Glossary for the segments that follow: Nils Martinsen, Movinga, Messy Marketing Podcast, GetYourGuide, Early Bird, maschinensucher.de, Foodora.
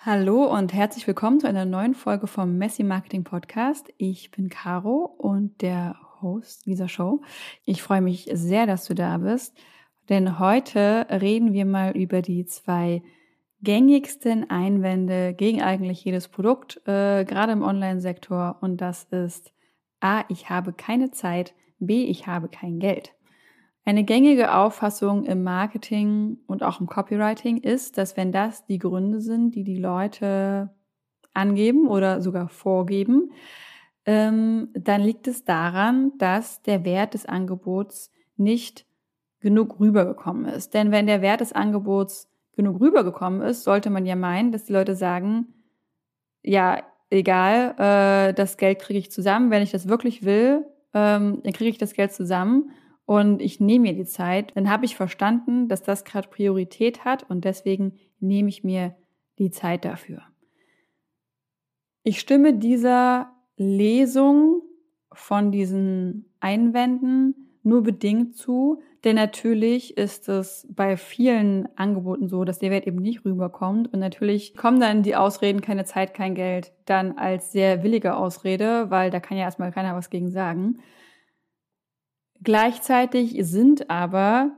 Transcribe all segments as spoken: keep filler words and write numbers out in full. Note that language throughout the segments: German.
Hallo und herzlich willkommen zu einer neuen Folge vom Messy Marketing Podcast. Ich bin Caro und der Host dieser Show. Ich freue mich sehr, dass du da bist, denn heute reden wir mal über die zwei gängigsten Einwände gegen eigentlich jedes Produkt, äh, gerade im Online-Sektor, und das ist A, ich habe keine Zeit, B, ich habe kein Geld. Eine gängige Auffassung im Marketing und auch im Copywriting ist, dass wenn das die Gründe sind, die die Leute angeben oder sogar vorgeben, ähm, dann liegt es daran, dass der Wert des Angebots nicht genug rübergekommen ist. Denn wenn der Wert des Angebots genug rübergekommen ist, sollte man ja meinen, dass die Leute sagen, ja, egal, äh, das Geld kriege ich zusammen, wenn ich das wirklich will, ähm, dann kriege ich das Geld zusammen. Und ich nehme mir die Zeit, dann habe ich verstanden, dass das gerade Priorität hat und deswegen nehme ich mir die Zeit dafür. Ich stimme dieser Lesung von diesen Einwänden nur bedingt zu, denn natürlich ist es bei vielen Angeboten so, dass der Wert eben nicht rüberkommt und natürlich kommen dann die Ausreden, keine Zeit, kein Geld, dann als sehr willige Ausrede, weil da kann ja erstmal keiner was gegen sagen. Gleichzeitig sind aber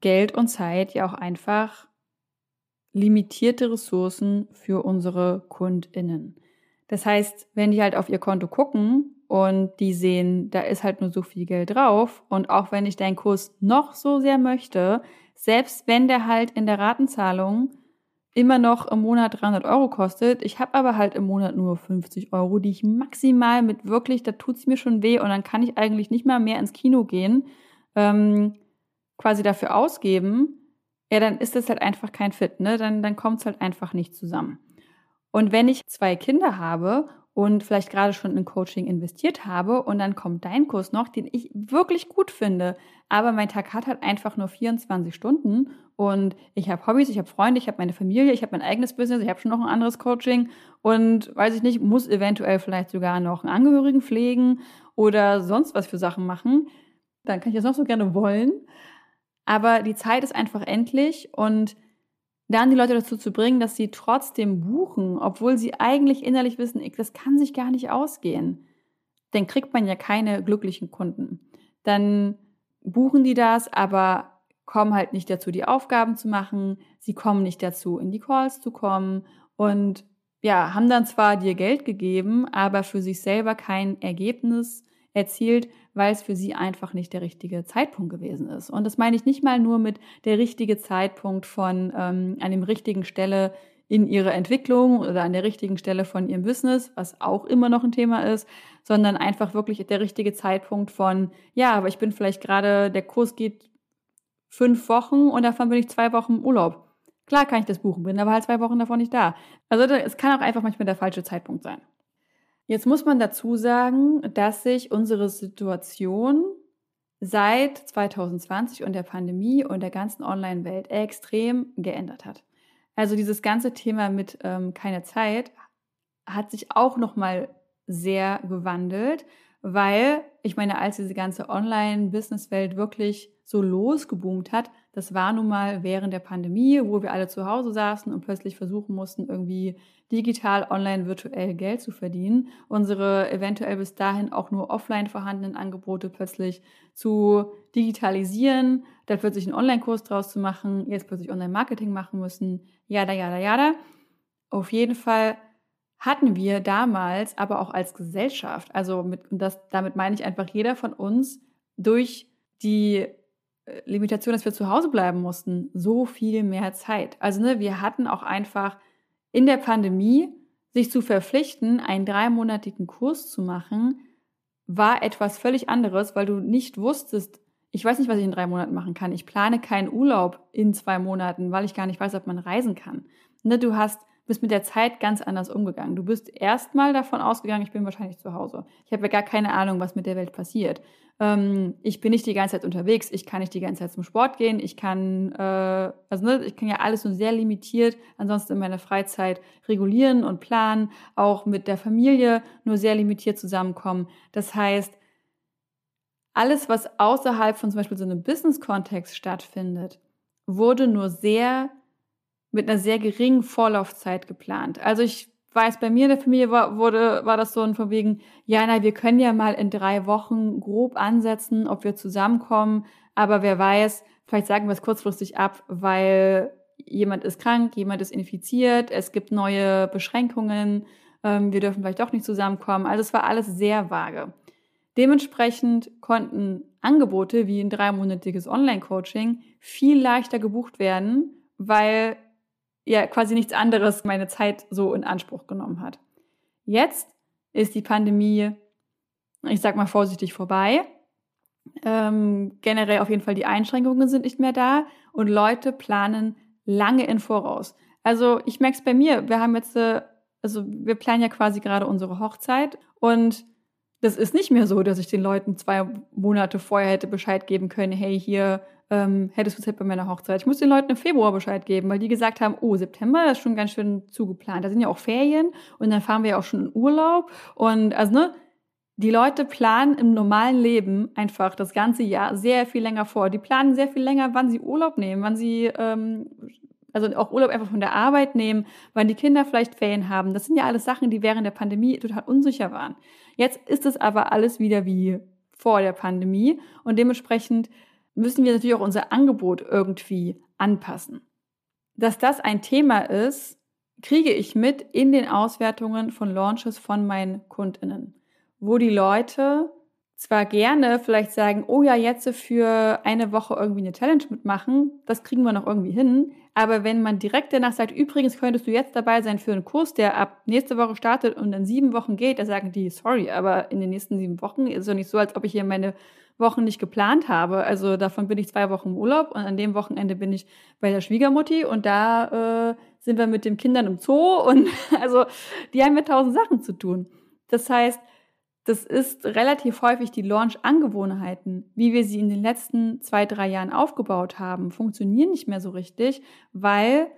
Geld und Zeit ja auch einfach limitierte Ressourcen für unsere KundInnen. Das heißt, wenn die halt auf ihr Konto gucken und die sehen, da ist halt nur so viel Geld drauf und auch wenn ich deinen Kurs noch so sehr möchte, selbst wenn der halt in der Ratenzahlung immer noch im Monat dreihundert Euro kostet, ich habe aber halt im Monat nur fünfzig Euro, die ich maximal mit wirklich, da tut es mir schon weh und dann kann ich eigentlich nicht mal mehr ins Kino gehen, ähm, quasi dafür ausgeben, ja, dann ist das halt einfach kein Fit, ne? Dann, dann kommt es halt einfach nicht zusammen. Und wenn ich zwei Kinder habe und vielleicht gerade schon in Coaching investiert habe und dann kommt dein Kurs noch, den ich wirklich gut finde, aber mein Tag hat halt einfach nur vierundzwanzig Stunden und ich habe Hobbys, ich habe Freunde, ich habe meine Familie, ich habe mein eigenes Business, ich habe schon noch ein anderes Coaching und weiß ich nicht, muss eventuell vielleicht sogar noch einen Angehörigen pflegen oder sonst was für Sachen machen, dann kann ich das noch so gerne wollen, aber die Zeit ist einfach endlich und dann die Leute dazu zu bringen, dass sie trotzdem buchen, obwohl sie eigentlich innerlich wissen, das kann sich gar nicht ausgehen. Dann kriegt man ja keine glücklichen Kunden. Dann buchen die das, aber kommen halt nicht dazu, die Aufgaben zu machen. Sie kommen nicht dazu, in die Calls zu kommen. Und ja, haben dann zwar dir Geld gegeben, aber für sich selber kein Ergebnis erzielt, weil es für sie einfach nicht der richtige Zeitpunkt gewesen ist. Und das meine ich nicht mal nur mit der richtige Zeitpunkt von ähm, an der richtigen Stelle in ihrer Entwicklung oder an der richtigen Stelle von ihrem Business, was auch immer noch ein Thema ist, sondern einfach wirklich der richtige Zeitpunkt von, ja, aber ich bin vielleicht gerade, der Kurs geht fünf Wochen und davon bin ich zwei Wochen im Urlaub. Klar kann ich das buchen, bin aber halt zwei Wochen davon nicht da. Also es kann auch einfach manchmal der falsche Zeitpunkt sein. Jetzt muss man dazu sagen, dass sich unsere Situation seit zwanzig zwanzig und der Pandemie und der ganzen Online-Welt extrem geändert hat. Also dieses ganze Thema mit ähm, keine Zeit hat sich auch nochmal sehr gewandelt, weil, ich meine, als diese ganze Online-Business-Welt wirklich so losgeboomt hat, das war nun mal während der Pandemie, wo wir alle zu Hause saßen und plötzlich versuchen mussten, irgendwie digital, online, virtuell Geld zu verdienen, unsere eventuell bis dahin auch nur offline vorhandenen Angebote plötzlich zu digitalisieren, da plötzlich einen Online-Kurs draus zu machen, jetzt plötzlich Online-Marketing machen müssen, jada, jada, jada. Auf jeden Fall hatten wir damals, aber auch als Gesellschaft, also mit, und das, damit meine ich einfach jeder von uns, durch die Limitation, dass wir zu Hause bleiben mussten, so viel mehr Zeit. Also ne, wir hatten auch einfach in der Pandemie, sich zu verpflichten, einen dreimonatigen Kurs zu machen, war etwas völlig anderes, weil du nicht wusstest, ich weiß nicht, was ich in drei Monaten machen kann. Ich plane keinen Urlaub in zwei Monaten, weil ich gar nicht weiß, ob man reisen kann. Ne, du hast, bist mit der Zeit ganz anders umgegangen. Du bist erstmal davon ausgegangen, ich bin wahrscheinlich zu Hause. Ich habe ja gar keine Ahnung, was mit der Welt passiert. Ähm, ich bin nicht die ganze Zeit unterwegs, ich kann nicht die ganze Zeit zum Sport gehen, ich kann, äh, also ne, ich kann ja alles nur sehr limitiert ansonsten in meiner Freizeit regulieren und planen, auch mit der Familie nur sehr limitiert zusammenkommen. Das heißt, alles, was außerhalb von zum Beispiel so einem Business-Kontext stattfindet, wurde nur sehr mit einer sehr geringen Vorlaufzeit geplant. Also ich weiß, bei mir in der Familie war, wurde, war das so ein von wegen, ja, na, wir können ja mal in drei Wochen grob ansetzen, ob wir zusammenkommen, aber wer weiß, vielleicht sagen wir es kurzfristig ab, weil jemand ist krank, jemand ist infiziert, es gibt neue Beschränkungen, ähm, wir dürfen vielleicht doch nicht zusammenkommen. Also es war alles sehr vage. Dementsprechend konnten Angebote wie ein dreimonatiges Online-Coaching viel leichter gebucht werden, weil ja quasi nichts anderes meine Zeit so in Anspruch genommen hat. Jetzt ist die Pandemie, ich sag mal vorsichtig, vorbei. Ähm, generell auf jeden Fall die Einschränkungen sind nicht mehr da und Leute planen lange im Voraus. Also ich merke es bei mir, wir haben jetzt, also wir planen ja quasi gerade unsere Hochzeit und das ist nicht mehr so, dass ich den Leuten zwei Monate vorher hätte Bescheid geben können, hey, hier ähm, hättest du Zeit bei meiner Hochzeit. Ich muss den Leuten im Februar Bescheid geben, weil die gesagt haben, oh, September ist schon ganz schön zugeplant. Da sind ja auch Ferien und dann fahren wir ja auch schon in Urlaub. Und also ne, die Leute planen im normalen Leben einfach das ganze Jahr sehr viel länger vor. Die planen sehr viel länger, wann sie Urlaub nehmen, wann sie ähm, also auch Urlaub einfach von der Arbeit nehmen, wann die Kinder vielleicht Ferien haben. Das sind ja alles Sachen, die während der Pandemie total unsicher waren. Jetzt ist es aber alles wieder wie vor der Pandemie und dementsprechend müssen wir natürlich auch unser Angebot irgendwie anpassen. Dass das ein Thema ist, kriege ich mit in den Auswertungen von Launches von meinen KundInnen, wo die Leute zwar gerne vielleicht sagen, oh ja, jetzt für eine Woche irgendwie eine Challenge mitmachen, das kriegen wir noch irgendwie hin, aber wenn man direkt danach sagt, übrigens könntest du jetzt dabei sein für einen Kurs, der ab nächste Woche startet und in sieben Wochen geht, da sagen die, sorry, aber in den nächsten sieben Wochen ist es doch nicht so, als ob ich hier meine Wochen nicht geplant habe. Also davon bin ich zwei Wochen im Urlaub und an dem Wochenende bin ich bei der Schwiegermutti und da äh, sind wir mit den Kindern im Zoo und also die haben ja tausend Sachen zu tun. Das heißt, das ist relativ häufig die Launch-Angewohnheiten, wie wir sie in den letzten zwei, drei Jahren aufgebaut haben, funktionieren nicht mehr so richtig, weil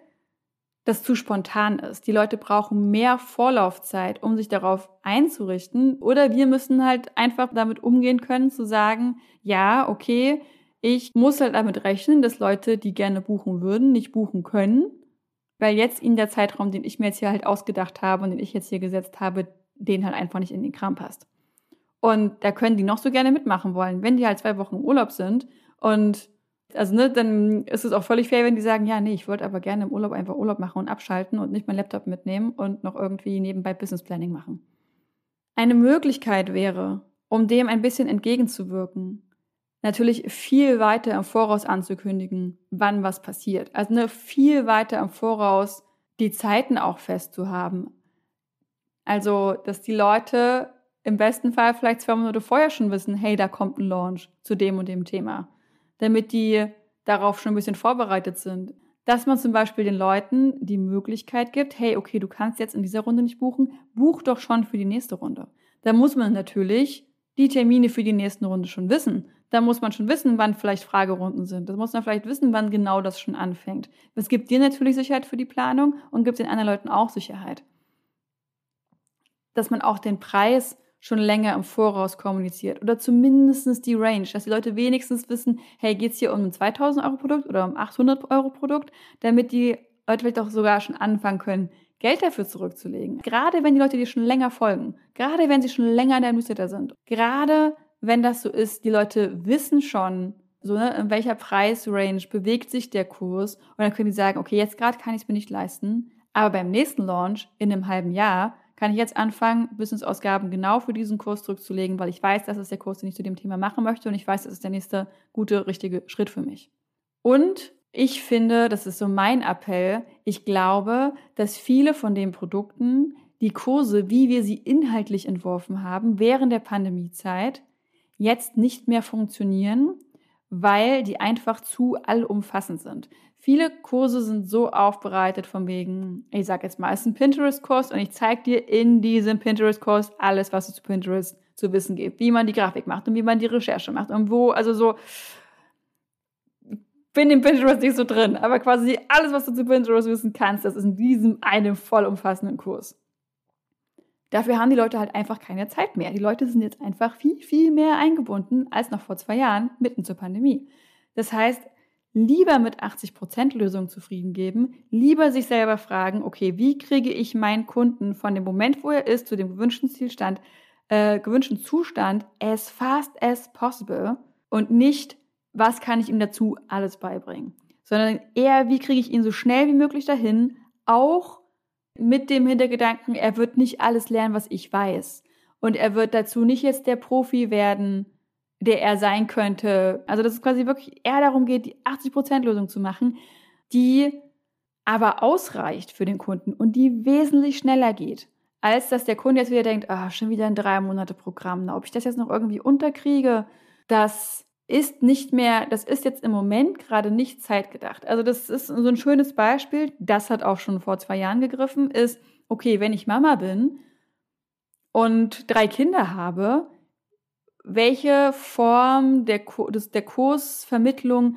das zu spontan ist. Die Leute brauchen mehr Vorlaufzeit, um sich darauf einzurichten. Oder wir müssen halt einfach damit umgehen können, zu sagen, ja, okay, ich muss halt damit rechnen, dass Leute, die gerne buchen würden, nicht buchen können, weil jetzt ihnen der Zeitraum, den ich mir jetzt hier halt ausgedacht habe und den ich jetzt hier gesetzt habe, den halt einfach nicht in den Kram passt. Und da können die noch so gerne mitmachen wollen. Wenn die halt zwei Wochen im Urlaub sind und also ne, dann ist es auch völlig fair, wenn die sagen, ja, nee, ich wollte aber gerne im Urlaub einfach Urlaub machen und abschalten und nicht meinen Laptop mitnehmen und noch irgendwie nebenbei Business Planning machen. Eine Möglichkeit wäre, um dem ein bisschen entgegenzuwirken, natürlich viel weiter im Voraus anzukündigen, wann was passiert. Also ne, viel weiter im Voraus die Zeiten auch festzuhaben. Also, dass die Leute im besten Fall vielleicht zwei Monate vorher schon wissen, hey, da kommt ein Launch zu dem und dem Thema, damit die darauf schon ein bisschen vorbereitet sind. Dass man zum Beispiel den Leuten die Möglichkeit gibt, hey, okay, du kannst jetzt in dieser Runde nicht buchen, buch doch schon für die nächste Runde. Da muss man natürlich die Termine für die nächste Runde schon wissen. Da muss man schon wissen, wann vielleicht Fragerunden sind. Da muss man vielleicht wissen, wann genau das schon anfängt. Das gibt dir natürlich Sicherheit für die Planung und gibt den anderen Leuten auch Sicherheit. Dass man auch den Preis schon länger im Voraus kommuniziert oder zumindest die Range, dass die Leute wenigstens wissen, hey, geht's hier um ein zweitausend Euro Produkt oder um ein achthundert Euro Produkt, damit die Leute vielleicht auch sogar schon anfangen können, Geld dafür zurückzulegen. Gerade wenn die Leute dir schon länger folgen, gerade wenn sie schon länger in der Newsletter sind, gerade wenn das so ist, die Leute wissen schon, so ne, in welcher Preisrange bewegt sich der Kurs und dann können die sagen, okay, jetzt gerade kann ich es mir nicht leisten, aber beim nächsten Launch in einem halben Jahr kann ich jetzt anfangen, Business-Ausgaben genau für diesen Kurs zurückzulegen, weil ich weiß, das ist der Kurs, den ich zu dem Thema machen möchte und ich weiß, das ist der nächste gute, richtige Schritt für mich. Und ich finde, das ist so mein Appell, ich glaube, dass viele von den Produkten, die Kurse, wie wir sie inhaltlich entworfen haben, während der Pandemiezeit jetzt nicht mehr funktionieren, weil die einfach zu allumfassend sind. Viele Kurse sind so aufbereitet von wegen, ich sag jetzt mal, es ist ein Pinterest-Kurs und ich zeige dir in diesem Pinterest-Kurs alles, was es zu Pinterest zu wissen gibt, wie man die Grafik macht und wie man die Recherche macht und wo, also so, bin in Pinterest nicht so drin, aber quasi alles, was du zu Pinterest wissen kannst, das ist in diesem einen vollumfassenden Kurs. Dafür haben die Leute halt einfach keine Zeit mehr. Die Leute sind jetzt einfach viel, viel mehr eingebunden als noch vor zwei Jahren mitten zur Pandemie. Das heißt, lieber mit achtzig Prozent Lösung zufrieden geben, lieber sich selber fragen, okay, wie kriege ich meinen Kunden von dem Moment, wo er ist, zu dem gewünschten Zielstand, äh, gewünschten Zustand as fast as possible und nicht, was kann ich ihm dazu alles beibringen, sondern eher, wie kriege ich ihn so schnell wie möglich dahin, auch mit dem Hintergedanken, er wird nicht alles lernen, was ich weiß und er wird dazu nicht jetzt der Profi werden, der er sein könnte. Also dass es quasi wirklich eher darum geht, die achtzig Prozent Lösung zu machen, die aber ausreicht für den Kunden und die wesentlich schneller geht, als dass der Kunde jetzt wieder denkt, ah, schon wieder ein drei Monate Programm, ob ich das jetzt noch irgendwie unterkriege, das ist nicht mehr, das ist jetzt im Moment gerade nicht zeitgedacht. Also das ist so ein schönes Beispiel, das hat auch schon vor zwei Jahren gegriffen, ist, okay, wenn ich Mama bin und drei Kinder habe, welche Form der, der Kursvermittlung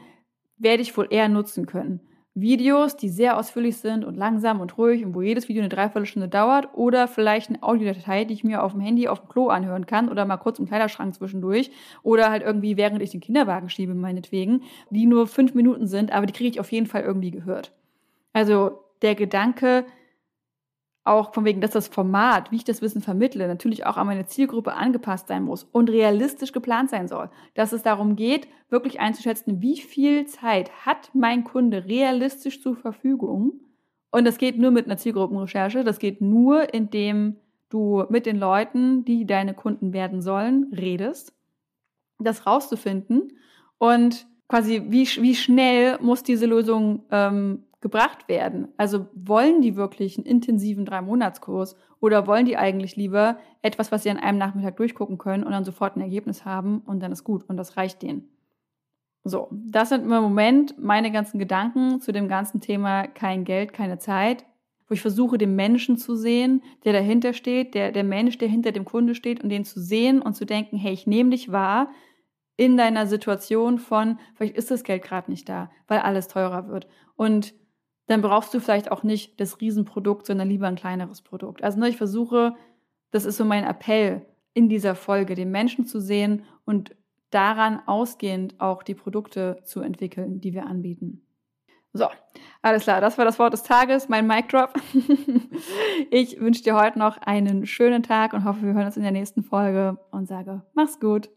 werde ich wohl eher nutzen können? Videos, die sehr ausführlich sind und langsam und ruhig und wo jedes Video eine Dreiviertelstunde dauert, oder vielleicht eine Audiodatei, die ich mir auf dem Handy auf dem Klo anhören kann oder mal kurz im Kleiderschrank zwischendurch oder halt irgendwie, während ich den Kinderwagen schiebe, meinetwegen, die nur fünf Minuten sind, aber die kriege ich auf jeden Fall irgendwie gehört. Also der Gedanke, auch von wegen, dass das Format, wie ich das Wissen vermittle, natürlich auch an meine Zielgruppe angepasst sein muss und realistisch geplant sein soll. Dass es darum geht, wirklich einzuschätzen, wie viel Zeit hat mein Kunde realistisch zur Verfügung. Und das geht nur mit einer Zielgruppenrecherche. Das geht nur, indem du mit den Leuten, die deine Kunden werden sollen, redest. Das rauszufinden und quasi, wie, wie schnell muss diese Lösung ähm, gebracht werden. Also wollen die wirklich einen intensiven Drei-Monats-Kurs oder wollen die eigentlich lieber etwas, was sie an einem Nachmittag durchgucken können und dann sofort ein Ergebnis haben und dann ist gut und das reicht denen. So, das sind im Moment meine ganzen Gedanken zu dem ganzen Thema kein Geld, keine Zeit, wo ich versuche, den Menschen zu sehen, der dahinter steht, der, der Mensch, der hinter dem Kunde steht und den zu sehen und zu denken, hey, ich nehme dich wahr, in deiner Situation von, vielleicht ist das Geld gerade nicht da, weil alles teurer wird. Und dann brauchst du vielleicht auch nicht das Riesenprodukt, sondern lieber ein kleineres Produkt. Also ne, ich versuche, das ist so mein Appell in dieser Folge, den Menschen zu sehen und daran ausgehend auch die Produkte zu entwickeln, die wir anbieten. So, alles klar, das war das Wort des Tages, mein Mic Drop. Ich wünsche dir heute noch einen schönen Tag und hoffe, wir hören uns in der nächsten Folge und sage, mach's gut.